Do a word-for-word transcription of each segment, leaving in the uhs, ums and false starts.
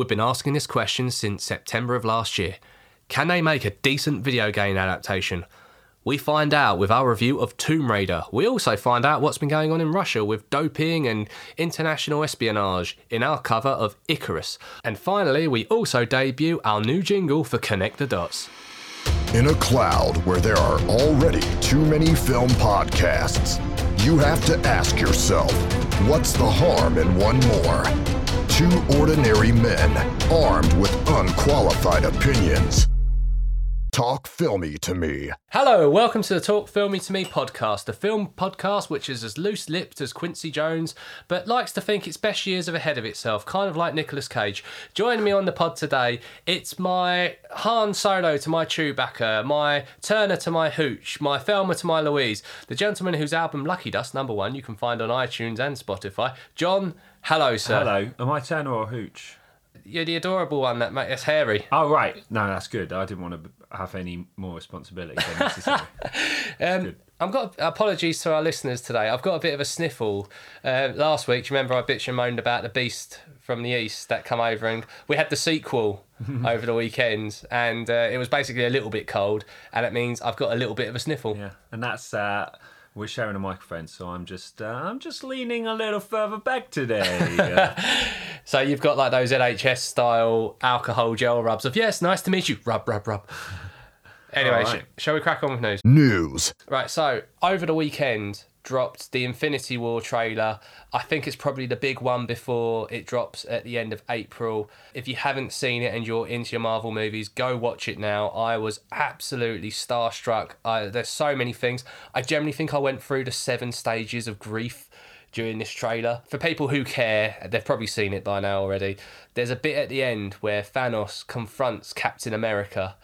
We've been asking this question since September of last year. Can they make a decent video game adaptation? We find out with our review of Tomb Raider. We also find out what's been going on in Russia with doping and international espionage in our cover of Icarus. And finally, we also debut our new jingle for Connect the Dots. In a cloud where there are already too many film podcasts, you have to ask yourself, what's the harm in one more? Two ordinary men armed with unqualified opinions. Talk Filmy to Me. Hello, welcome to the Talk Filmy to Me podcast, the film podcast which is as loose-lipped as Quincy Jones, but likes to think its best years are ahead of itself, kind of like Nicolas Cage. Joining me on the pod today, it's my Han Solo to my Chewbacca, my Turner to my Hooch, my Thelma to my Louise, the gentleman whose album Lucky Dust, number one, you can find on iTunes and Spotify. John, hello, sir. Hello. Am I Turner or Hooch? You're the adorable one that makes hairy. Oh, right. No, that's good. I didn't want to have any more responsibility than necessary. um, I've got apologies to our listeners today. I've got a bit of a sniffle. Uh, last week, remember I bitched and moaned about the beast from the east that come over, and we had the sequel over the weekend, and uh, it was basically a little bit cold, and it means I've got a little bit of a sniffle. Yeah, and that's... Uh... We're sharing a microphone, so I'm just uh, I'm just leaning a little further back today. Yeah. So you've got like those N H S-style alcohol gel rubs of, yes, nice to meet you, rub, rub, rub. Anyway, right. sh- shall we crack on with news? News. Right, so over the weekend dropped the Infinity War trailer. I think it's probably the big one before it drops at the end of April. If you haven't seen it and you're into your Marvel movies, go watch it now. I was absolutely starstruck. I, there's so many things. I generally think I went through the seven stages of grief during this trailer. For people who care, they've probably seen it by now already. There's a bit at the end where Thanos confronts Captain America,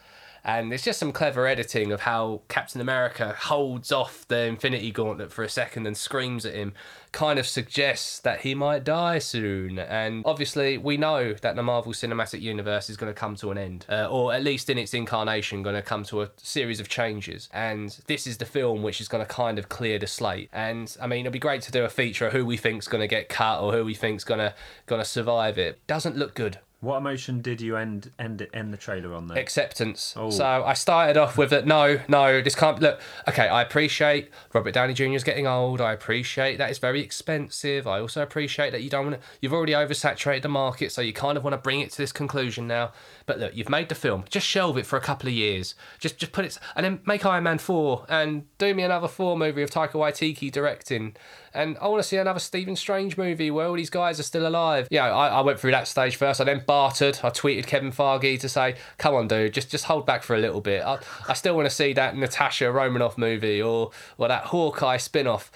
and it's just some clever editing of how Captain America holds off the Infinity Gauntlet for a second and screams at him, kind of suggests that he might die soon. And obviously, we know that the Marvel Cinematic Universe is going to come to an end, uh, or at least in its incarnation, going to come to a series of changes. And this is the film which is going to kind of clear the slate. And, I mean, it'd be great to do a feature of who we think's going to get cut or who we think's going to going to survive it. Doesn't look good. What emotion did you end end end the trailer on there? Acceptance. Oh. So I started off with that. No, no, this can't look. Okay, I appreciate Robert Downey Junior's getting old. I appreciate that it's very expensive. I also appreciate that you don't want to. You've already oversaturated the market, so you kind of want to bring it to this conclusion now. But look, you've made the film. Just shelve it for a couple of years. Just just put it, and then make Iron Man four, and do me another four movie of Taika Waititi directing. And I want to see another Stephen Strange movie where all these guys are still alive. You know, I, I went through that stage first. I then bartered. I tweeted Kevin Feige to say, come on, dude, just just hold back for a little bit. I, I still want to see that Natasha Romanoff movie or or that Hawkeye spin-off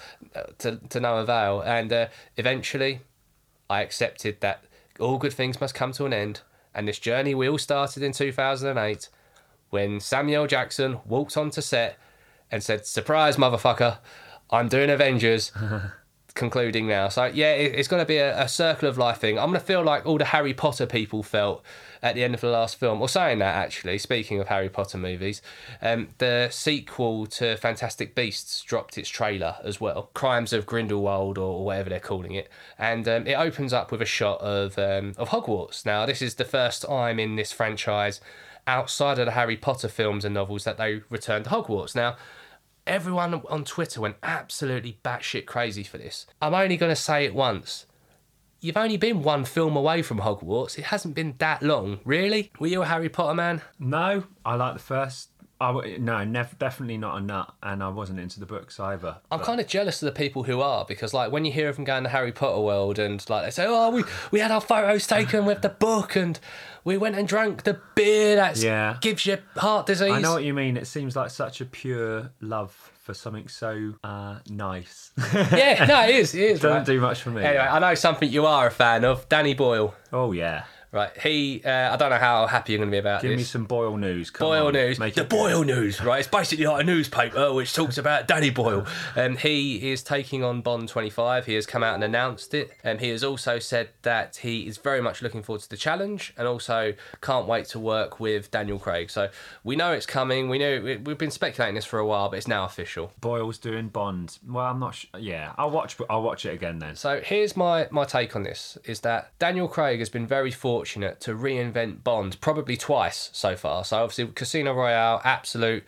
to, to no avail. And uh, eventually, I accepted that all good things must come to an end. And this journey we all started in two thousand eight when Samuel Jackson walked onto set and said, surprise, motherfucker, I'm doing Avengers, concluding now. So, yeah, it's going to be a, a circle of life thing. I'm going to feel like all the Harry Potter people felt at the end of the last film. Or saying that, actually, speaking of Harry Potter movies, um, the sequel to Fantastic Beasts dropped its trailer as well, Crimes of Grindelwald or whatever they're calling it. And um, it opens up with a shot of um, of Hogwarts. Now, this is the first time in this franchise outside of the Harry Potter films and novels that they returned to Hogwarts. Now, everyone on Twitter went absolutely batshit crazy for this. I'm only going to say it once. You've only been one film away from Hogwarts. It hasn't been that long, really. Were you a Harry Potter man? No, I like the first. I, no, never, definitely not a nut, and I wasn't into the books either. But I'm kind of jealous of the people who are, because like when you hear of them going to Harry Potter world and like they say, oh, we, we had our photos taken with the book and we went and drank the beer that yeah. gives you heart disease. I know what you mean. It seems like such a pure love for something so uh, nice. Yeah, no, it is. It is. Doesn't right? do much for me. Anyway, I know something you are a fan of, Danny Boyle. Oh, yeah. Right, he, uh, I don't know how happy you're going to be about Give this. Give me some Boyle news. Come Boyle on, news. The Boyle news, right? It's basically like a newspaper which talks about Danny Boyle. Um, he is taking on Bond twenty-five. He has come out and announced it. Um, he has also said that he is very much looking forward to the challenge and also can't wait to work with Daniel Craig. So we know it's coming. We know we've been speculating this for a while, but it's now official. Boyle's doing Bond. Well, I'm not sure. Yeah, I'll watch, I'll watch it again then. So here's my, my take on this, is that Daniel Craig has been very fortunate fortunate to reinvent Bond probably twice so far. So obviously Casino Royale, absolute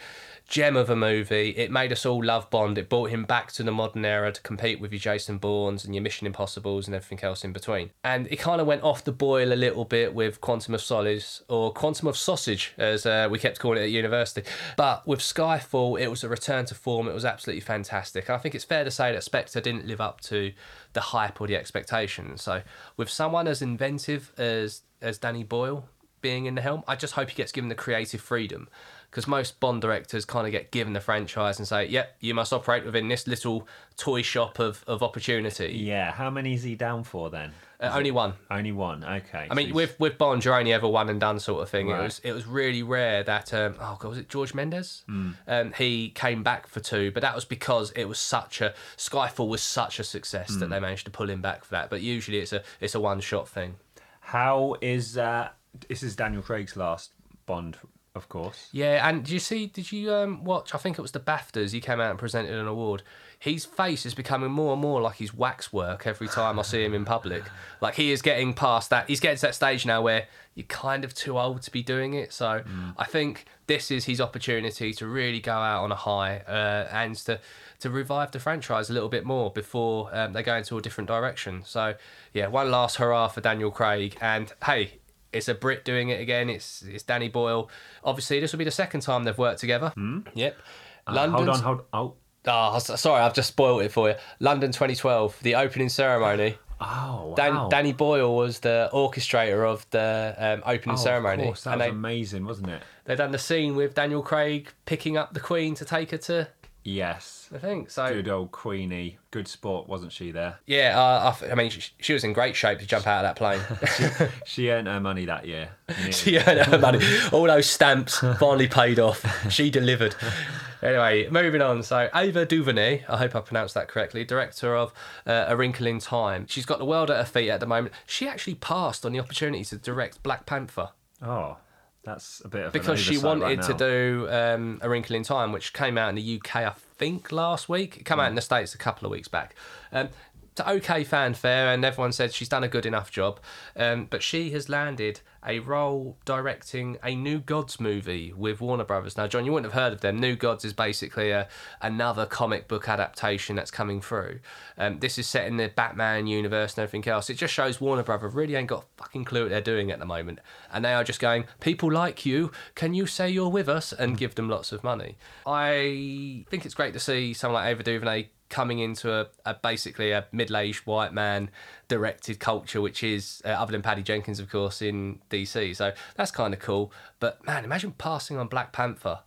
gem of a movie. It made us all love Bond. It brought him back to the modern era to compete with your Jason Bournes and your Mission Impossibles and everything else in between. And it kind of went off the boil a little bit with Quantum of Solace, or Quantum of Sausage, as uh, we kept calling it at university. But with Skyfall, it was a return to form. It was absolutely fantastic. And I think it's fair to say that Spectre didn't live up to the hype or the expectations. So with someone as inventive as, as Danny Boyle being in the helm, I just hope he gets given the creative freedom. Because most Bond directors kind of get given the franchise and say, yep, you must operate within this little toy shop of, of opportunity. Yeah, how many is he down for then? Uh, only it... one. Only one, okay. I so mean, he's... with with Bond, you're only ever one and done sort of thing. Right. It was it was really rare that, um, oh God, was it George Mendes? Mm. Um, he came back for two, but that was because it was such a, Skyfall was such a success mm. that they managed to pull him back for that. But usually it's a it's a one-shot thing. How is, uh, this is Daniel Craig's last Bond. Of course. Yeah, and do you see, did you um, watch, I think it was the BAFTAs, he came out and presented an award. His face is becoming more and more like his waxwork every time I see him in public. Like, he is getting past that, he's getting to that stage now where you're kind of too old to be doing it. So mm. I think this is his opportunity to really go out on a high uh, and to, to revive the franchise a little bit more before um, they go into a different direction. So, yeah, one last hurrah for Daniel Craig. And, hey... it's a Brit doing it again. It's it's Danny Boyle. Obviously, this will be the second time they've worked together. Mm. Yep. Uh, London. Hold on, hold on. Oh. oh, sorry, I've just spoiled it for you. London twenty twelve, the opening ceremony. Oh, wow. Dan, Danny Boyle was the orchestrator of the um, opening oh, ceremony. Of course, that and was they, amazing, wasn't it? They've done the scene with Daniel Craig picking up the Queen to take her to... Yes. I think so. Good old Queenie. Good sport, wasn't she, there? Yeah, uh, I, I mean, she, she was in great shape to jump out of that plane. she, she earned her money that year. she earned her money. All those stamps finally paid off. She delivered. Anyway, moving on. So, Ava DuVernay, I hope I pronounced that correctly, director of uh, A Wrinkle in Time. She's got the world at her feet at the moment. She actually passed on the opportunity to direct Black Panther. Oh, that's a bit of because she wanted right to do um, A Wrinkle in Time, which came out in the U K, I think, last week. It came mm. out in the States a couple of weeks back. Um, to okay fanfare, and everyone said she's done a good enough job. Um, but she has landed a role directing a New Gods movie with Warner Brothers. Now, John, you wouldn't have heard of them. New Gods is basically a, another comic book adaptation that's coming through. Um, this is set in the Batman universe and everything else. It just shows Warner Brothers really ain't got a fucking clue what they're doing at the moment. And they are just going, people like you, can you say you're with us? And give them lots of money. I think it's great to see someone like Ava DuVernay coming into a, a basically a middle-aged white man directed culture, which is uh, other than Patty Jenkins, of course, in D C. So that's kind of cool. But man, imagine passing on Black Panther.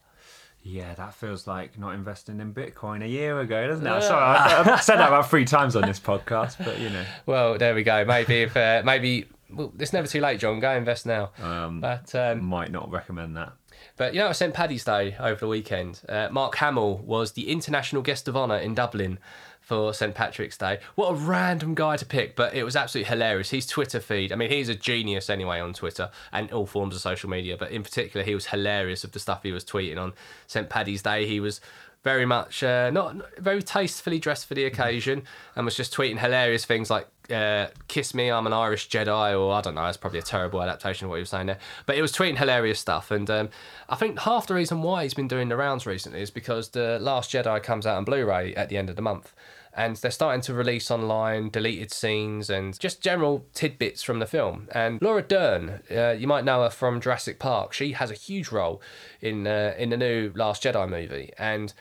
Yeah, that feels like not investing in Bitcoin a year ago, doesn't it? I'm sorry, I've, I've said that about three times on this podcast, but you know. Well, there we go. Maybe if uh, maybe well, it's never too late, John. Go invest now. Um, but um, might not recommend that. But, you know, Saint Paddy's Day over the weekend. Uh, Mark Hamill was the international guest of honour in Dublin for Saint Patrick's Day. What a random guy to pick, but it was absolutely hilarious. His Twitter feed, I mean, he's a genius anyway on Twitter and all forms of social media, but in particular, he was hilarious of the stuff he was tweeting on Saint Paddy's Day. He was very much, uh, not very tastefully dressed for the occasion and was just tweeting hilarious things like, Uh, kiss me, I'm an Irish Jedi, or I don't know, it's probably a terrible adaptation of what he was saying there, but it was tweeting hilarious stuff. And um, I think half the reason why he's been doing the rounds recently is because The Last Jedi comes out on Blu-ray at the end of the month, and they're starting to release online deleted scenes and just general tidbits from the film. And Laura Dern, uh, you might know her from Jurassic Park, she has a huge role in uh, in the new Last Jedi movie, and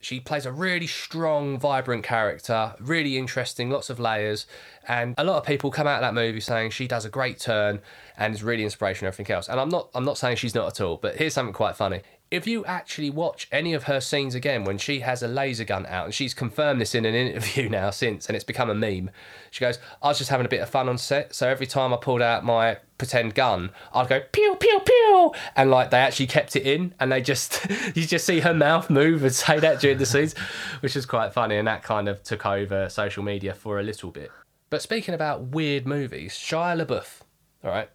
she plays a really strong, vibrant character, really interesting, lots of layers. And a lot of people come out of that movie saying she does a great turn and is really inspirational and everything else. And I'm not I'm not saying she's not at all, but here's something quite funny. If you actually watch any of her scenes again, when she has a laser gun out, and she's confirmed this in an interview now since, and it's become a meme, she goes, I was just having a bit of fun on set, so every time I pulled out my pretend gun, I'd go, pew, pew, pew, and like they actually kept it in, and they just, you just see her mouth move and say that during the scenes, which is quite funny, and that kind of took over social media for a little bit. But speaking about weird movies, Shia LaBeouf, all right,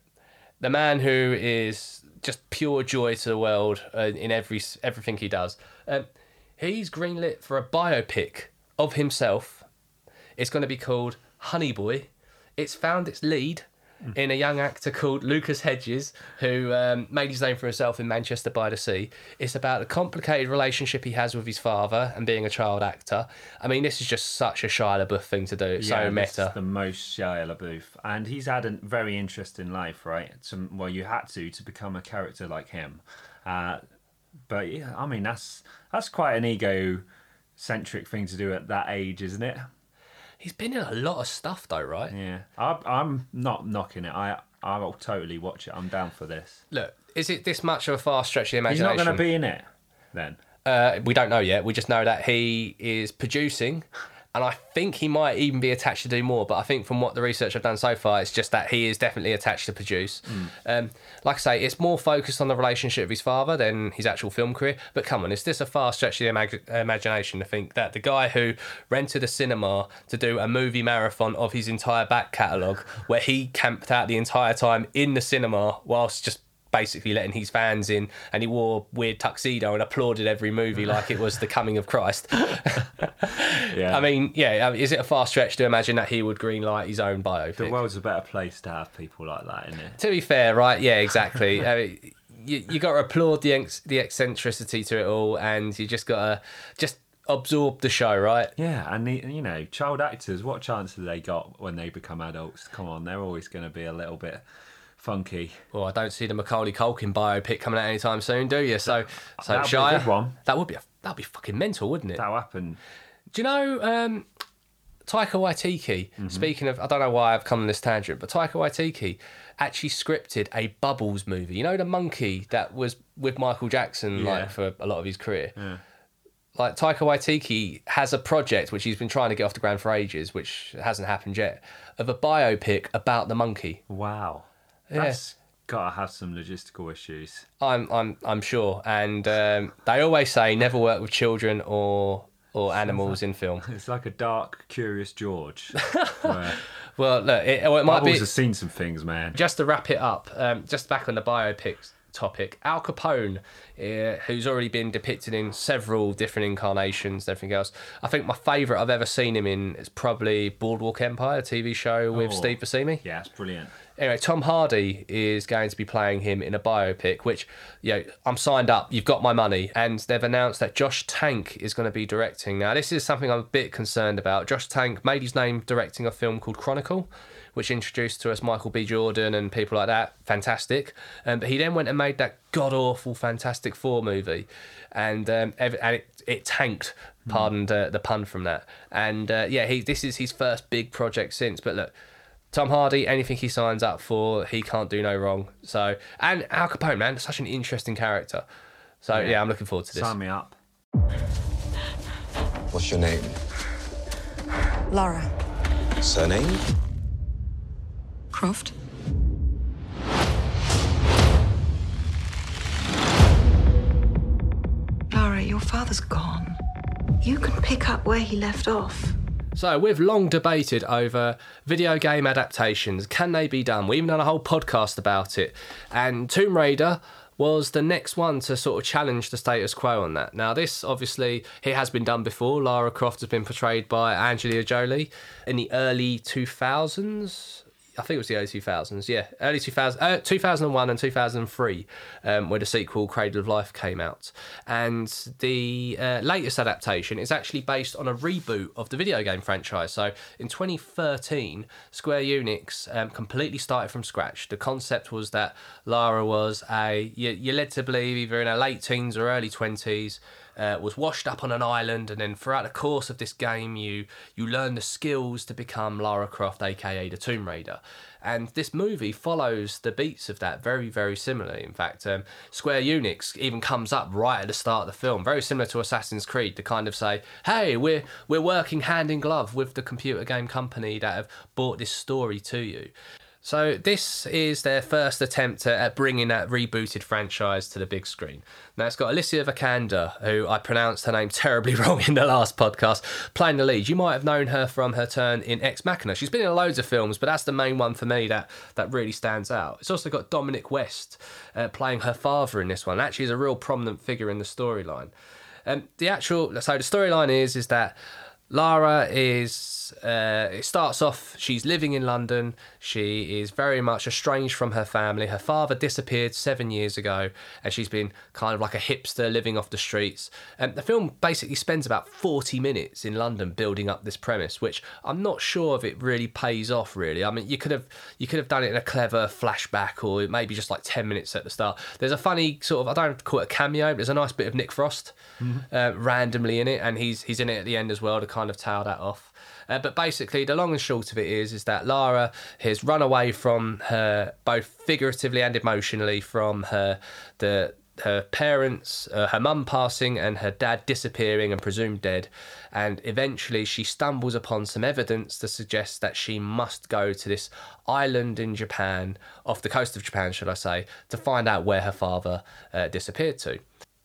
the man who is just pure joy to the world in every everything he does. Um, he's greenlit for a biopic of himself. It's going to be called Honey Boy. It's found its lead, in a young actor called Lucas Hedges, who um, made his name for himself in Manchester by the Sea. It's about the complicated relationship he has with his father and being a child actor. I mean, this is just such a Shia LaBeouf thing to do. It's yeah, so meta. It's the most Shia LaBeouf. And he's had a very interesting life, right? Some, well, you had to to become a character like him. Uh, but, yeah, I mean, that's that's quite an ego-centric thing to do at that age, isn't it? He's been in a lot of stuff, though, right? Yeah. I, I'm not knocking it. I, I'll totally watch it. I'm down for this. Look, is it this much of a far stretch of the imagination? He's not going to be in it, then? Uh, we don't know yet. We just know that he is producing, and I think he might even be attached to do more, but I think from what the research I've done so far, it's just that he is definitely attached to produce. Mm. Um, like I say, it's more focused on the relationship of his father than his actual film career, but come on, is this a far stretch of the imag- imagination to think that the guy who rented a cinema to do a movie marathon of his entire back catalogue, where he camped out the entire time in the cinema whilst just basically letting his fans in, and he wore a weird tuxedo and applauded every movie like it was the coming of Christ. Yeah. I mean, yeah, is it a far stretch to imagine that he would greenlight his own biopic? The world's a better place to have people like that, isn't it? To be fair, right? Yeah, exactly. I mean, you you got to applaud the ex- the eccentricity to it all, and you just got to just absorb the show, right? Yeah, and the, you know, child actors, what chance have they got when they become adults? Come on, they're always going to be a little bit funky. Well, I don't see the Macaulay Culkin biopic coming out anytime soon, do you? So, so that'd Shia, be a good one. That would be a, that'd be fucking mental, wouldn't it? That'll happen. Do you know um, Taika Waititi? Mm-hmm. Speaking of, I don't know why I've come on this tangent, but Taika Waititi actually scripted a Bubbles movie. You know the monkey that was with Michael Jackson, yeah, like for a lot of his career. Yeah. Like Taika Waititi has a project which he's been trying to get off the ground for ages, which hasn't happened yet, of a biopic about the monkey. Wow. That's yeah. got to have some logistical issues. I'm, I'm, I'm sure. And um, they always say never work with children or or animals like, in film. It's like a dark, Curious George. Where... Well, look, it, well, it might be. Bubbles has seen some things, man. Just to wrap it up, um, just back on the biopics topic, Al Capone, uh, who's already been depicted in several different incarnations and everything else. I think my favourite I've ever seen him in is probably Boardwalk Empire, a T V show with oh, Steve Buscemi. Yeah, it's brilliant. Anyway, Tom Hardy is going to be playing him in a biopic, which, you know, I'm signed up, you've got my money. And they've announced that Josh Trank is going to be directing. Now, this is something I'm a bit concerned about. Josh Trank made his name directing a film called Chronicle, which introduced to us Michael B. Jordan and people like that. Fantastic. Um, but he then went and made that god-awful Fantastic Four movie. And, um, and it, it tanked, mm. pardon uh, the pun from that. And, uh, yeah, he this is his first big project since. But, look, Tom Hardy, anything he signs up for, he can't do no wrong. So, and Al Capone, man, such an interesting character. So, yeah, yeah I'm looking forward to this. Sign me up. What's your name? Laura. Surname? Croft. Laura, your father's gone. You can pick up where he left off. So we've long debated over video game adaptations. Can they be done? We've even done a whole podcast about it. And Tomb Raider was the next one to sort of challenge the status quo on that. Now, this, obviously, it has been done before. Lara Croft has been portrayed by Angelina Jolie in the early two thousands. I think it was the early two thousands, yeah. Early two thousands, uh, two thousand one and two thousand three, um, where the sequel Cradle of Life came out. And the uh, latest adaptation is actually based on a reboot of the video game franchise. So in twenty thirteen, Square Enix um, completely started from scratch. The concept was that Lara was a, you're led to believe, either in her late teens or early twenties, Uh, was washed up on an island, and then throughout the course of this game you you learn the skills to become Lara Croft, aka the Tomb Raider. And this movie follows the beats of that very, very similarly. In fact, um, Square Enix even comes up right at the start of the film, very similar to Assassin's Creed, to kind of say, hey, we're we're working hand in glove with the computer game company that have brought this story to you. So this is their first attempt at bringing that rebooted franchise to the big screen. Now, it's got Alicia Vikander, who I pronounced her name terribly wrong in the last podcast, playing the lead. You might have known her from her turn in Ex Machina. She's been in loads of films, but that's the main one for me that, that really stands out. It's also got Dominic West uh, playing her father in this one. Actually, he's a real prominent figure in the storyline. Um, the actual, so the storyline is, is that Lara is, uh, it starts off, she's living in London. She is very much estranged from her family. Her father disappeared seven years ago, and she's been kind of like a hipster living off the streets. And the film basically spends about forty minutes in London building up this premise, which I'm not sure if it really pays off, really. I mean, you could have you could have done it in a clever flashback, or maybe just like ten minutes at the start. There's a funny sort of, I don't call it a cameo, but there's a nice bit of Nick Frost mm-hmm. uh, randomly in it, and he's he's in it at the end as well to kind of tail that off. Uh, but basically, the long and short of it is, is that Lara has run away from her, both figuratively and emotionally, from her the her parents, uh, her mum passing and her dad disappearing and presumed dead. And eventually she stumbles upon some evidence to suggest that she must go to this island in Japan, off the coast of Japan, should I say, to find out where her father uh, disappeared to.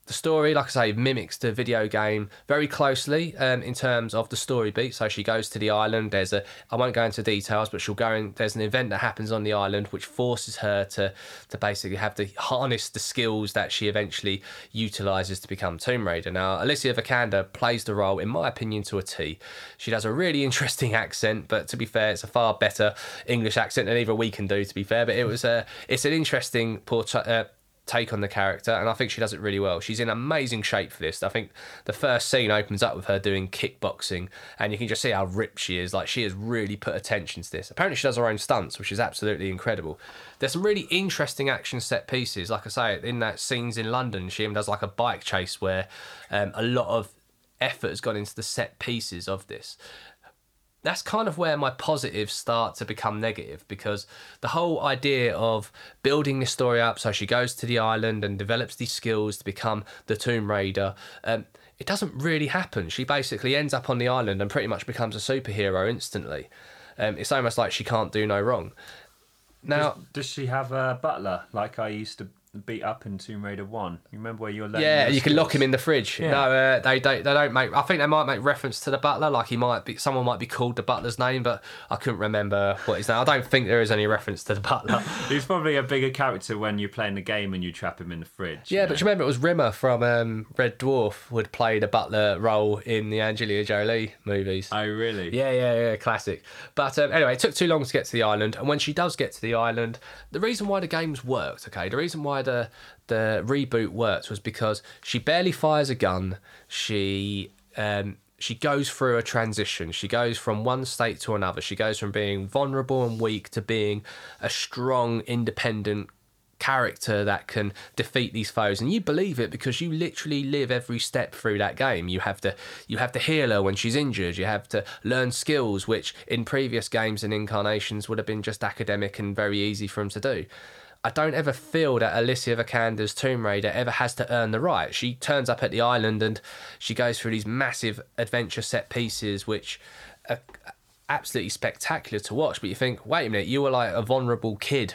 The story, like I say, mimics the video game very closely um, in terms of the story beat. So she goes to the island. There's a, I won't go into details, but she'll go in. There's an event that happens on the island which forces her to to basically have to harness the skills that she eventually utilises to become Tomb Raider. Now, Alicia Vikander plays the role, in my opinion, to a T. She does a really interesting accent, but to be fair, it's a far better English accent than even we can do, to be fair. But it was a, it's an interesting portrait. Uh, take on the character, and I think she does it really well. She's in amazing shape for this. I think the first scene opens up with her doing kickboxing, and you can just see how ripped she is. Like, she has really put attention to this. Apparently she does her own stunts, which is absolutely incredible. There's some really interesting action set pieces. Like I say, in that scenes in London, she even does like a bike chase where um, a lot of effort has gone into the set pieces of this. That's kind of where my positives start to become negative, because the whole idea of building this story up so she goes to the island and develops these skills to become the Tomb Raider, um, it doesn't really happen. She basically ends up on the island and pretty much becomes a superhero instantly. Um, it's almost like she can't do no wrong. Now, Does, does she have a butler like I used to beat up in Tomb Raider one? You remember where you were? Yeah, you skills? Can lock him in the fridge. Yeah. No, uh, they don't. They don't make. I think they might make reference to the butler. Like he might be. Someone might be called the butler's name, but I couldn't remember what his name. I don't think there is any reference to the butler. He's probably a bigger character when you're playing the game and you trap him in the fridge. Yeah, you know? But you remember it was Rimmer from um, Red Dwarf would play the butler role in the Angelina Jolie movies. Oh, really? Yeah, yeah, yeah. Classic. But um, anyway, it took too long to get to the island, and when she does get to the island, the reason why the game's worked, okay, the reason why The, the reboot works was because she barely fires a gun. She um, she goes through a transition. She goes from one state to another. She goes from being vulnerable and weak to being a strong, independent character that can defeat these foes, and you believe it because you literally live every step through that game. You have to you have to heal her when she's injured. You have to learn skills which in previous games and incarnations would have been just academic and very easy for them to do. I don't ever feel that Alicia Vikander's Tomb Raider ever has to earn the right. She turns up at the island and she goes through these massive adventure set pieces, which are absolutely spectacular to watch. But you think, wait a minute, you were like a vulnerable kid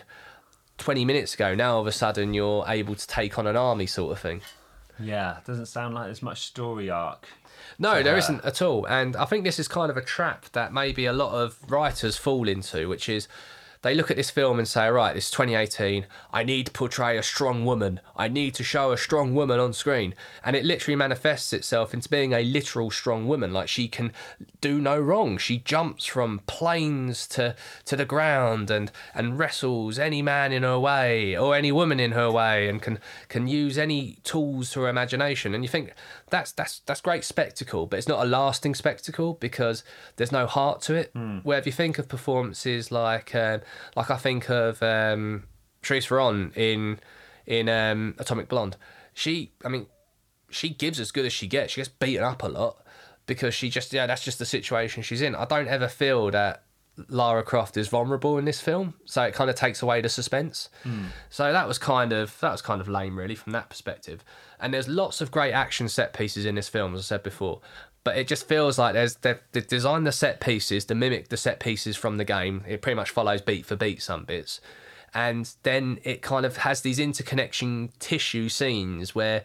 twenty minutes ago. Now all of a sudden you're able to take on an army sort of thing. Yeah, it doesn't sound like there's much story arc. No, there isn't at all. And I think this is kind of a trap that maybe a lot of writers fall into, which is, they look at this film and say, right, it's twenty eighteen, I need to portray a strong woman. I need to show a strong woman on screen. And it literally manifests itself into being a literal strong woman. Like, she can do no wrong. She jumps from planes to, to the ground and, and wrestles any man in her way or any woman in her way, and can can use any tools to her imagination. And you think, that's that's that's great spectacle, but it's not a lasting spectacle because there's no heart to it. Mm. Where if you think of performances like... Um, Like I think of um, Charlize Theron in in um, Atomic Blonde. She, I mean, she gives as good as she gets. She gets beaten up a lot because she just, yeah, that's just the situation she's in. I don't ever feel that Lara Croft is vulnerable in this film, so it kind of takes away the suspense. Mm. So that was kind of that was kind of lame, really, from that perspective. And there's lots of great action set pieces in this film, as I said before. But it just feels like there's, they've, they've designed the set pieces to mimic the set pieces from the game. It pretty much follows beat for beat some bits. And then it kind of has these interconnection tissue scenes where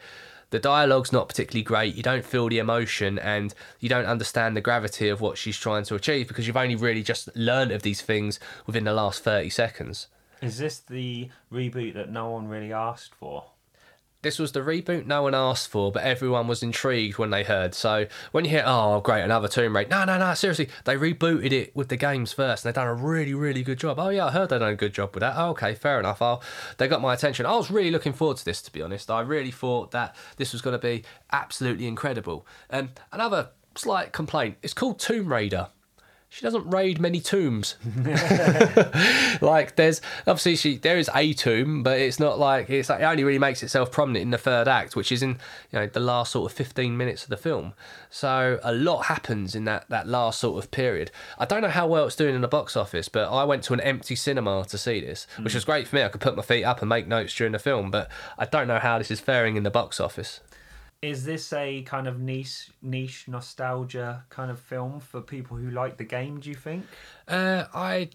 the dialogue's not particularly great, you don't feel the emotion, and you don't understand the gravity of what she's trying to achieve because you've only really just learned of these things within the last thirty seconds. Is this the reboot that no one really asked for? this was the reboot no one asked for, but everyone was intrigued when they heard. So when you hear, oh, great, another Tomb Raider. No, no, no, seriously. They rebooted it with the games first, and they've done a really, really good job. Oh, yeah, I heard they've done a good job with that. Oh, okay, fair enough. I'll, they got my attention. I was really looking forward to this, to be honest. I really thought that this was going to be absolutely incredible. And another slight complaint, it's called Tomb Raider. She doesn't raid many tombs. Like, there's obviously she there is a tomb, but it's not like it's like it only really makes itself prominent in the third act, which is in, you know, the last sort of fifteen minutes of the film. So a lot happens in that, that last sort of period. I don't know how well it's doing in the box office, but I went to an empty cinema to see this, mm. which was great for me. I could put my feet up and make notes during the film, but I don't know how this is faring in the box office. Is this a kind of niche, niche nostalgia kind of film for people who like the game, do you think? Uh, I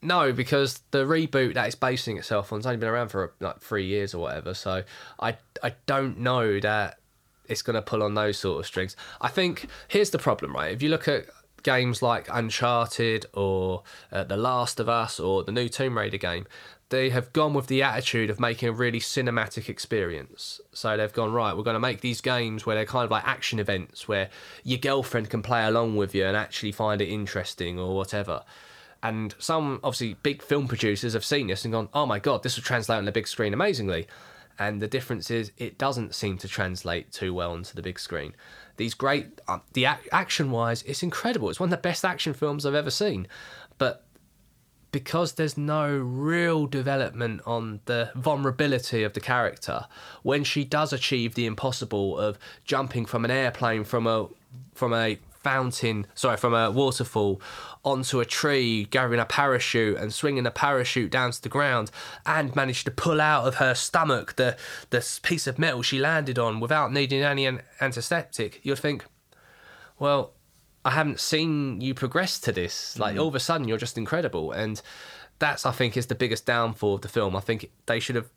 no, because the reboot that it's basing itself on has only been around for like three years or whatever, so I, I don't know that it's going to pull on those sort of strings. I think, here's the problem, right? If you look at games like Uncharted or uh, The Last of Us or the new Tomb Raider game, they have gone with the attitude of making a really cinematic experience. So they've gone, right, we're going to make these games where they're kind of like action events where your girlfriend can play along with you and actually find it interesting or whatever. And some, obviously, big film producers have seen this and gone, oh my God, this will translate on the big screen amazingly. And the difference is it doesn't seem to translate too well onto the big screen. These great, uh, the ac- action-wise, it's incredible. It's one of the best action films I've ever seen. But because there's no real development on the vulnerability of the character, when she does achieve the impossible of jumping from an airplane, from a from a fountain, sorry, from a waterfall onto a tree, gathering a parachute and swinging a parachute down to the ground, and managed to pull out of her stomach the the piece of metal she landed on without needing any an- antiseptic, you'd think, well, I haven't seen you progress to this. Like, mm. all of a sudden, you're just incredible. And that's, I think, is the biggest downfall of the film. I think they should have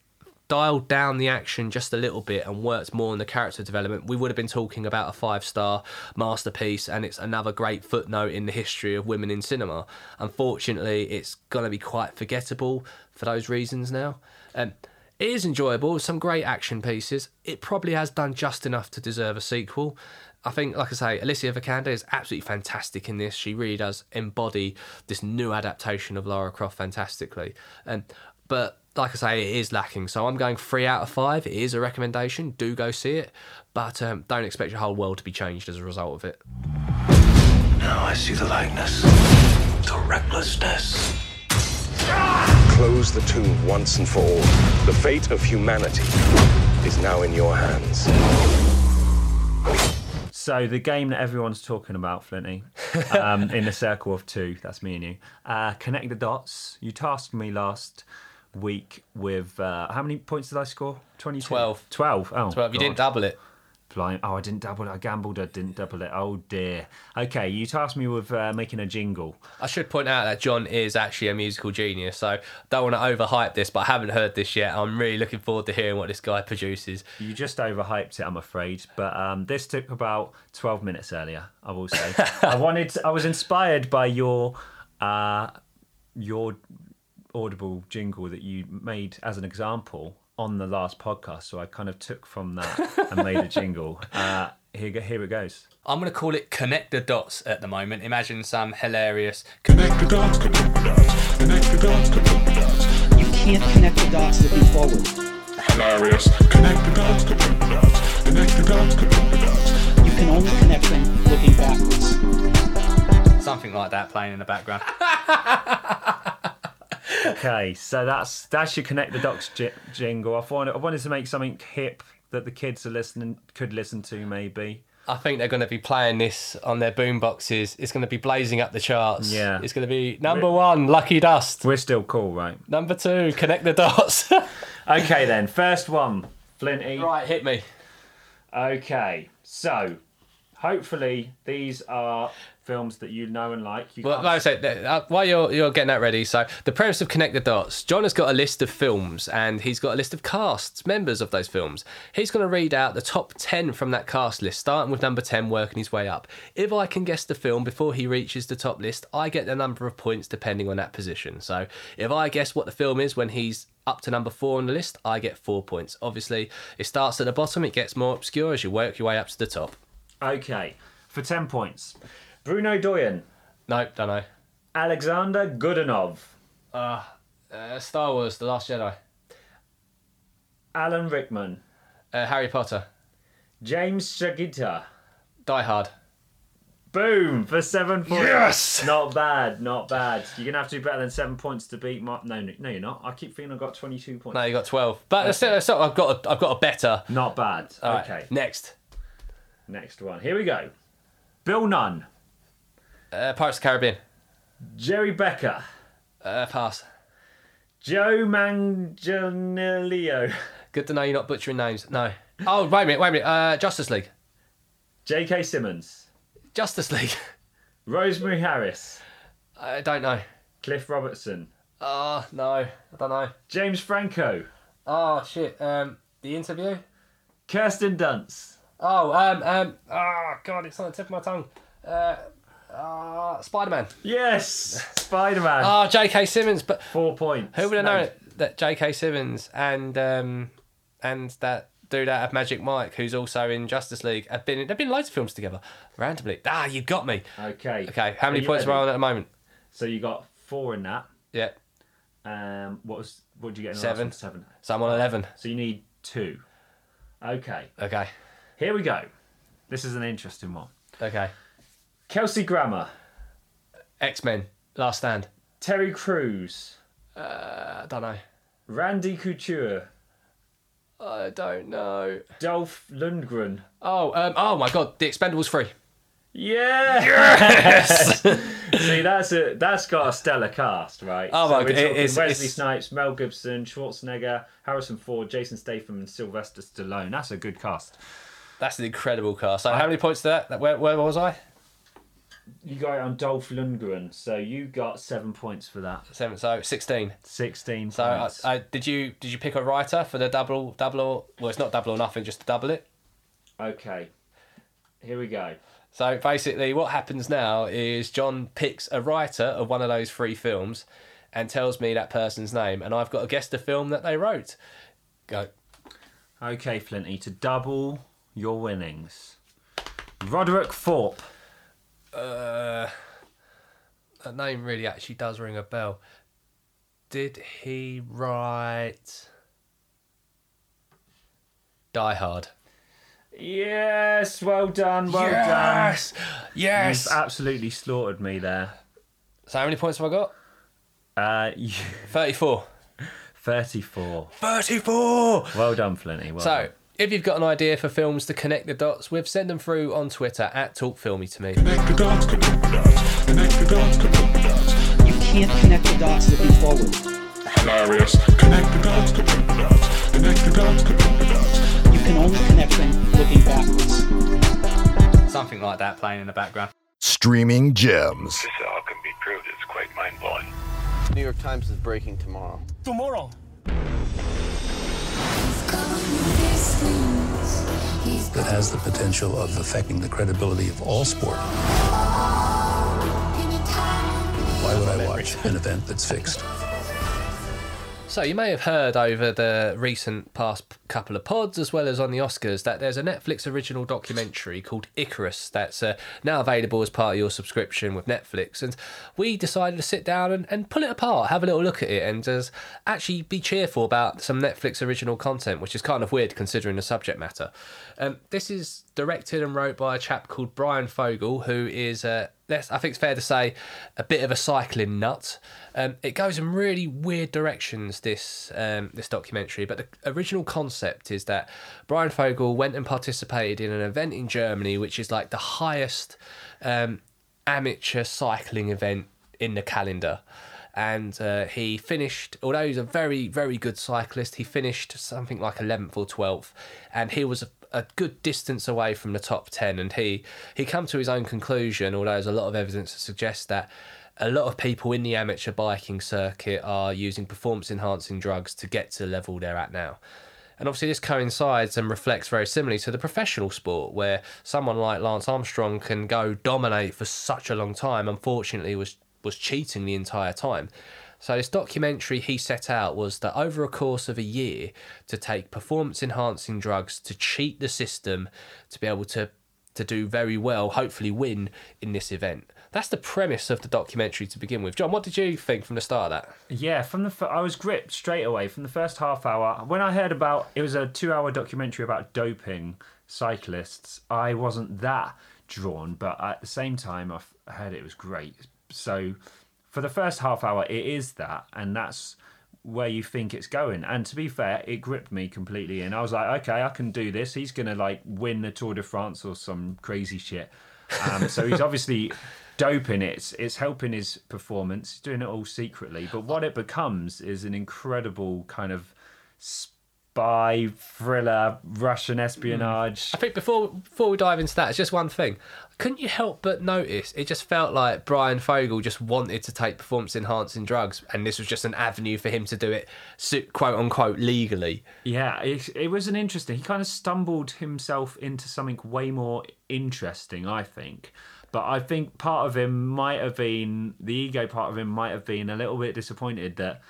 dialed down the action just a little bit and worked more on the character development. We would have been talking about a five-star masterpiece, and it's another great footnote in the history of women in cinema. Unfortunately, it's going to be quite forgettable for those reasons now. Um, it is enjoyable, some great action pieces. It probably has done just enough to deserve a sequel. I think, like I say, Alicia Vikander is absolutely fantastic in this. She really does embody this new adaptation of Lara Croft fantastically. Um, but, like I say, it is lacking. So I'm going three out of five. It is a recommendation. Do go see it. But um, don't expect your whole world to be changed as a result of it. Now I see the likeness. The recklessness. Close the tomb once and for all. The fate of humanity is now in your hands. So the game that everyone's talking about, Flinty, um, in the circle of two, that's me and you, uh, Connect the Dots. You tasked me last week with, uh, how many points did I score? twenty-two? twelve. twelve, oh. twelve, you God. Didn't double it. Blind. Oh, I didn't double it. I gambled, I didn't double it. Oh, dear. Okay, you tasked me with uh, making a jingle. I should point out that John is actually a musical genius, so don't want to overhype this, but I haven't heard this yet. I'm really looking forward to hearing what this guy produces. You just overhyped it, I'm afraid, but um, this took about twelve minutes earlier, I will say. I wanted. To, I was inspired by your uh, your Audible jingle that you made as an example on the last podcast, so I kind of took from that and made a jingle. Uh, here, here it goes. I'm going to call it Connect the Dots at the moment. Imagine some hilarious... Connect the dots, connect the dots, connect the dots, connect the dots. You can't connect the dots to be forward. Hilarious. Connect the dots, connect the dots, connect the dots, connect the dots. You can only connect them looking backwards. Something like that playing in the background. Okay, so that's that's your Connect the Dots j- jingle. I wanted, I wanted to make something hip that the kids are listening could listen to, maybe. I think they're going to be playing this on their boomboxes. It's going to be blazing up the charts. Yeah. It's going to be number we're, one, Lucky Dust. We're still cool, right? Number two, Connect the Dots. Okay, then. First one, Flinty. Right, hit me. Okay, so hopefully these are films that you know and like. You well, like I said, while you're, you're getting that ready, so the premise of Connect the Dots, John has got a list of films and he's got a list of casts, members of those films. He's going to read out the top ten from that cast list, starting with number ten, working his way up. If I can guess the film before he reaches the top list, I get the number of points depending on that position. So if I guess what the film is when he's up to number four on the list, I get four points. Obviously, it starts at the bottom, it gets more obscure as you work your way up to the top. Okay, for ten points, Bruno Doyen. Nope, don't know. Alexander Godunov. Uh, uh, Star Wars, The Last Jedi. Alan Rickman. Uh, Harry Potter. James Shagita. Die Hard. Boom, for seven points. Yes! Not bad, not bad. You're going to have to do better than seven points to beat Mark. No, no, you're not. I keep feeling I've got twenty-two points. No, you got twelve. But okay. that's, that's, I've, got a, I've got a better. Not bad. All okay. Right. Next. Next one. Here we go. Bill Nunn. Uh, Pirates of the Caribbean. Jerry Becker. Uh, pass. Joe Manganiello. Good to know you're not butchering names. No. Oh, wait a minute, wait a minute. Uh, Justice League. J K. Simmons. Justice League. Rosemary Harris. I don't know. Cliff Robertson. Ah, uh, no. I don't know. James Franco. Oh, shit. Um, The Interview. Kirsten Dunst. Oh, um, um, oh, God, it's on the tip of my tongue. Uh... Uh, Spider-Man. Yes, Spider-Man. Ah, oh, J K. Simmons. But four points. Who would have no. known that J K. Simmons and um, and that dude out of Magic Mike, who's also in Justice League, have been they've been loads of films together randomly. Ah, you got me. Okay. Okay. How many are points ready? Are I on at the moment? So you got four in that. Yeah. Um, what was what did you get? In seven. Seven. So I'm on eleven. So you need two. Okay. Okay. Here we go. This is an interesting one. Okay. Kelsey Grammer. X-Men. Last Stand. Terry Crews. Uh, I don't know. Randy Couture. I don't know. Dolph Lundgren. Oh, um, oh my God. The Expendables three. Yeah. Yes! See, that's a, that's got a stellar cast, right? Oh, so my God. It, it's, Wesley it's... Snipes, Mel Gibson, Schwarzenegger, Harrison Ford, Jason Statham and Sylvester Stallone. That's a good cast. That's an incredible cast. So I... how many points to that? Where, where was I? You got it on Dolph Lundgren, so you got seven points for that. Seven, so sixteen. Sixteen. So, I, I, did you did you pick a writer for the double double? Or, well, it's not double or nothing, just to double it. Okay. Here we go. So basically, what happens now is John picks a writer of one of those three films, and tells me that person's name, and I've got to guess the film that they wrote. Go. Okay, Flinty, to double your winnings, Roderick Thorpe. Uh, that name really actually does ring a bell. Did he write Die Hard? Yes, well done, well yes! done. Yes, yes. You've absolutely slaughtered me there. So how many points have I got? Uh, you... thirty-four. thirty-four. thirty-four! Well done, Flinty, well So... done. If you've got an idea for films to connect the dots with, send them through on Twitter at TalkFilmy to me. Connect the dots, connect the dots, connect the dots, connect the dots. You can't connect the dots looking forward. Hilarious. Connect the dots, connect the dots, connect the dots, connect the dots. You can only connect them looking backwards. Something like that playing in the background. Streaming gems. This all can be proved. It's quite mind-blowing. New York Times is breaking tomorrow. Tomorrow. That has the potential of affecting the credibility of all sport. Why would I watch an event that's fixed? So you may have heard over the recent past couple of pods, as well as on the Oscars, that there's a Netflix original documentary called Icarus that's uh, now available as part of your subscription with Netflix. And we decided to sit down and, and pull it apart, have a little look at it, and uh, actually be cheerful about some Netflix original content, which is kind of weird considering the subject matter. Um, this is directed and wrote by a chap called Brian Fogel, who is... Uh, I think it's fair to say, a bit of a cycling nut. Um, it goes in really weird directions, this um, this documentary, but the original concept is that Brian Fogel went and participated in an event in Germany, which is like the highest um, amateur cycling event in the calendar. And uh, he finished, although he's a very, very good cyclist, he finished something like eleventh or twelfth, and he was a a good distance away from the top ten, and he he come to his own conclusion, although there's a lot of evidence to suggest that a lot of people in the amateur biking circuit are using performance enhancing drugs to get to the level they're at now. And obviously this coincides and reflects very similarly to the professional sport, where someone like Lance Armstrong can go dominate for such a long time, unfortunately was was cheating the entire time. So this documentary he set out was that over a course of a year to take performance-enhancing drugs to cheat the system to be able to, to do very well, hopefully win in this event. That's the premise of the documentary to begin with. John, what did you think from the start of that? Yeah, from the I was gripped straight away from the first half hour. When I heard about, it was a two-hour documentary about doping cyclists, I wasn't that drawn, but at the same time, I heard it was great. So for the first half hour, it is that, and that's where you think it's going. And to be fair, it gripped me completely, and I was like, okay, I can do this. He's going to, like, win the Tour de France or some crazy shit. Um, so he's obviously... doping it, it's helping his performance, he's doing it all secretly, but what it becomes is an incredible kind of spy thriller, Russian espionage. I think before before we dive into that, it's just one thing. Couldn't you help but notice, it just felt like Brian Fogel just wanted to take performance-enhancing drugs, and this was just an avenue for him to do it, quote-unquote, legally. Yeah, it, it was an interesting... He kind of stumbled himself into something way more interesting, I think. But I think part of him might have been, the ego part of him might have been a little bit disappointed that,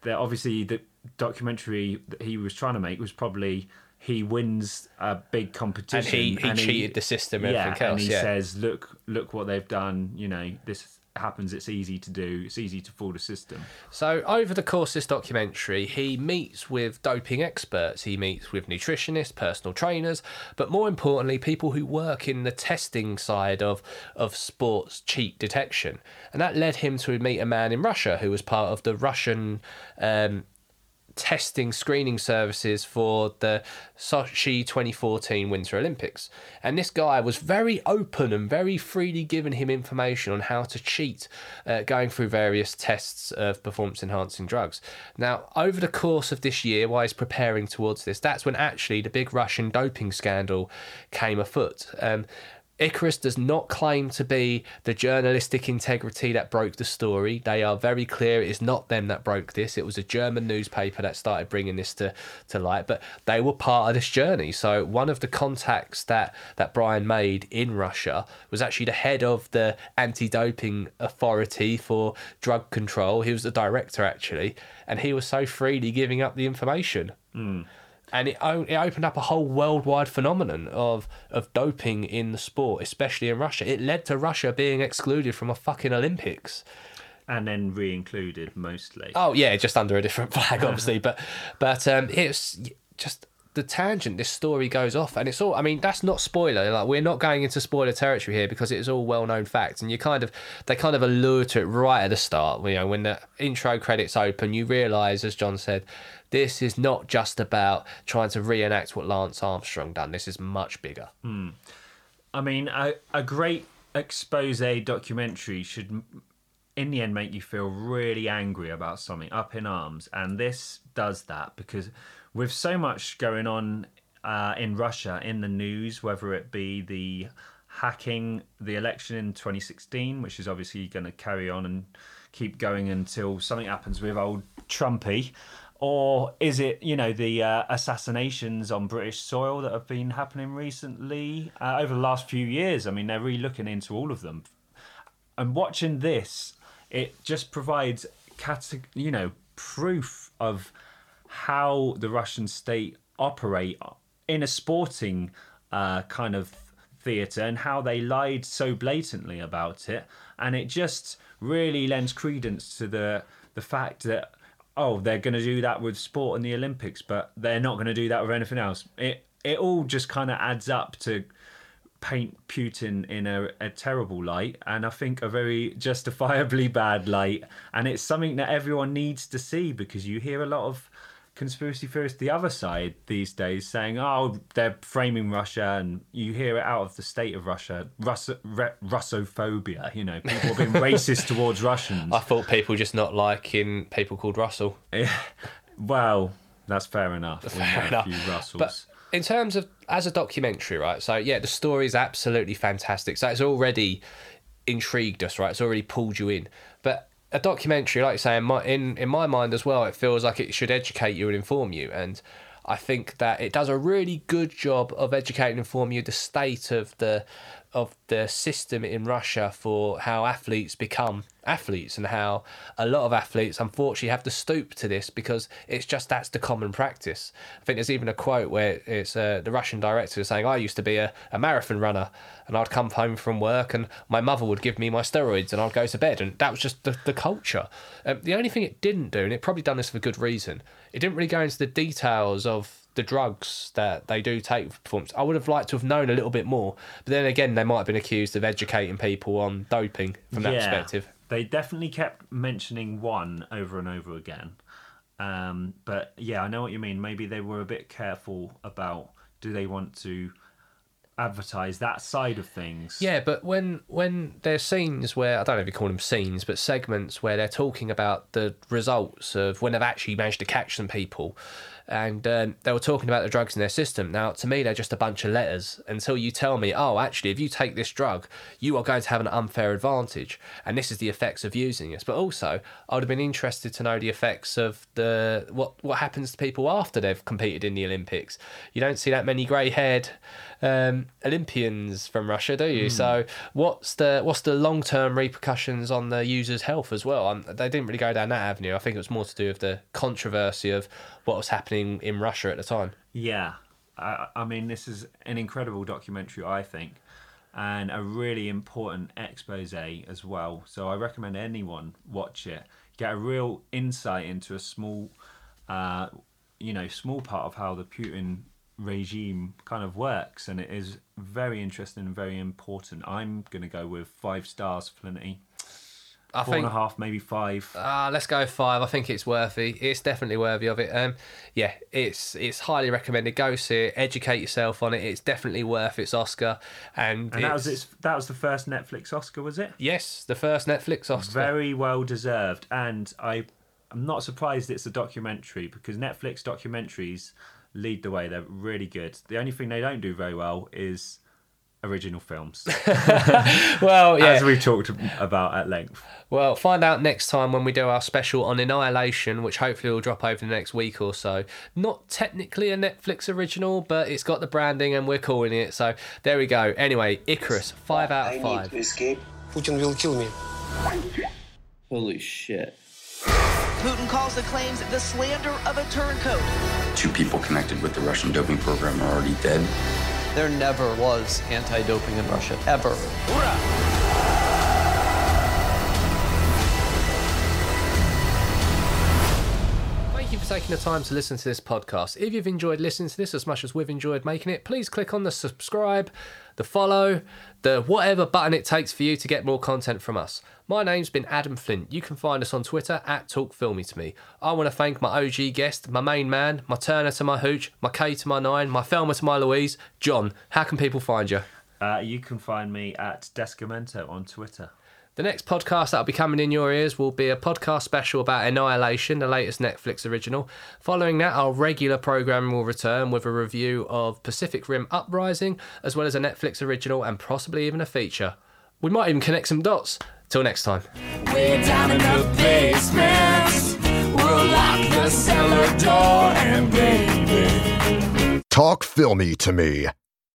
that obviously the documentary that he was trying to make was probably he wins a big competition. And he, he and cheated he, the system and yeah, everything else. And he yeah. says, look, look what they've done, you know, this happens, it's easy to do, it's easy to fool the system. So over the course of this documentary, he meets with doping experts, he meets with nutritionists, personal trainers, but more importantly, people who work in the testing side of, of sports cheat detection. And that led him to meet a man in Russia who was part of the Russian um, testing screening services for the Sochi twenty fourteen Winter Olympics. And this guy was very open and very freely giving him information on how to cheat, uh, going through various tests of performance-enhancing drugs. Now, over the course of this year, while he's preparing towards this, that's when actually the big Russian doping scandal came afoot. Um, Icarus does not claim to be the journalistic integrity that broke the story. They are very clear it is not them that broke this. It was a German newspaper that started bringing this to, to light, but they were part of this journey. So one of the contacts that, that Brian made in Russia was actually the head of the anti-doping authority for drug control. He was the director, actually, and he was so freely giving up the information. Mm. And it, it opened up a whole worldwide phenomenon of, of doping in the sport, especially in Russia. It led to Russia being excluded from a fucking Olympics. And then re-included, mostly. Oh, yeah, just under a different flag, obviously. but but um, it's just the tangent this story goes off. And it's all, I mean, that's not spoiler. Like, we're not going into spoiler territory here because it is all well-known facts. And you kind of, they kind of allude to it right at the start. You know, when the intro credits open, you realise, as John said, this is not just about trying to reenact what Lance Armstrong done. This is much bigger. Mm. I mean, a, a great expose documentary should, in the end, make you feel really angry about something, up in arms. And this does that because with so much going on uh, in Russia, in the news, whether it be the hacking, the election in twenty sixteen, which is obviously going to carry on and keep going until something happens with old Trumpy, or is it, you know, the uh, assassinations on British soil that have been happening recently uh, over the last few years? I mean, they're really looking into all of them. And watching this, it just provides, cate- you know, proof of how the Russian state operate in a sporting uh, kind of theatre and how they lied so blatantly about it. And it just really lends credence to the the fact that, oh, they're going to do that with sport and the Olympics, but they're not going to do that with anything else. It it all just kind of adds up to paint Putin in a, a terrible light, and I think a very justifiably bad light. And it's something that everyone needs to see because you hear a lot of conspiracy theorists the other side these days saying, oh, they're framing Russia, and you hear it out of the state of Russia, Russ- re- Russophobia, you know, people being racist towards Russians. I thought people just not liking people called Russell. Yeah. Well, that's fair enough. That's fair enough. A few Russells. But in terms of, as a documentary, right, so yeah, the story is absolutely fantastic. So it's already intrigued us, right? It's already pulled you in. But a documentary, like you say, in my, in, in my mind as well, it feels like it should educate you and inform you. And I think that it does a really good job of educating and informing you the state of the of the system in Russia for how athletes become athletes, and how a lot of athletes unfortunately have to stoop to this because it's just that's the common practice. I think there's even a quote where it's uh, the Russian director saying, I used to be a, a marathon runner and I'd come home from work and my mother would give me my steroids and I'd go to bed, and that was just the, the culture. Um, the only thing it didn't do, and it probably done this for good reason, it didn't really go into the details of the drugs that they do take for performance. I would have liked to have known a little bit more, but then again they might have been accused of educating people on doping from that yeah, perspective. They definitely kept mentioning one over and over again, um, but yeah, I know what you mean. Maybe they were a bit careful about, do they want to advertise that side of things? Yeah, but when when there's scenes where, I don't know if you call them scenes, but segments where they're talking about the results of when they've actually managed to catch some people, and um, they were talking about the drugs in their system. Now, to me, they're just a bunch of letters until you tell me, oh, actually, if you take this drug, you are going to have an unfair advantage, and this is the effects of using this. But also, I would have been interested to know the effects of the what, what happens to people after they've competed in the Olympics. You don't see that many grey-haired um, Olympians from Russia, do you? Mm. So what's the what's the long-term repercussions on the user's health as well? Um, they didn't really go down that avenue. I think it was more to do with the controversy of what was happening in Russia at the time. Yeah, I, I mean, this is an incredible documentary, I think, and a really important expose as well. So I recommend anyone watch it. Get a real insight into a small, uh, you know, small part of how the Putin regime kind of works, and it is very interesting and very important. I'm going to go with five stars, Flinty. I Four think, and a half, maybe five. Ah, uh, let's go five. I think it's worthy. It's definitely worthy of it. Um, yeah, it's it's highly recommended. Go see it. Educate yourself on it. It's definitely worth its Oscar. And, and it's, that was its that was the first Netflix Oscar, was it? Yes, the first Netflix Oscar. Very well deserved. And I, I'm not surprised it's a documentary, because Netflix documentaries lead the way. They're really good. The only thing they don't do very well is original films. Well, yeah. As we've talked about at length. Well, find out next time when we do our special on Annihilation, which hopefully will drop over the next week or so. Not technically a Netflix original, but it's got the branding and we're calling it. So there we go. Anyway, Icarus, five out of five. I need to escape. Putin will kill me. Holy shit. Putin calls the claims the slander of a turncoat. Two people connected with the Russian doping program are already dead. There never was anti-doping in Russia, ever. Thank you for taking the time to listen to this podcast. If you've enjoyed listening to this as much as we've enjoyed making it, please click on the subscribe, the follow, the whatever button it takes for you to get more content from us. My name's been Adam Flint. You can find us on Twitter at TalkFilmyToMe. I want to thank my O G guest, my main man, my Turner to my Hooch, my K to my Nine, my Thelma to my Louise, John. How can people find you? Uh, you can find me at Descamento on Twitter. The next podcast that'll be coming in your ears will be a podcast special about Annihilation, the latest Netflix original. Following that, our regular programming will return with a review of Pacific Rim Uprising, as well as a Netflix original and possibly even a feature. We might even connect some dots. Till next time. We're down in the basement. We'll lock the cellar door and baby. Talk Filmy to Me.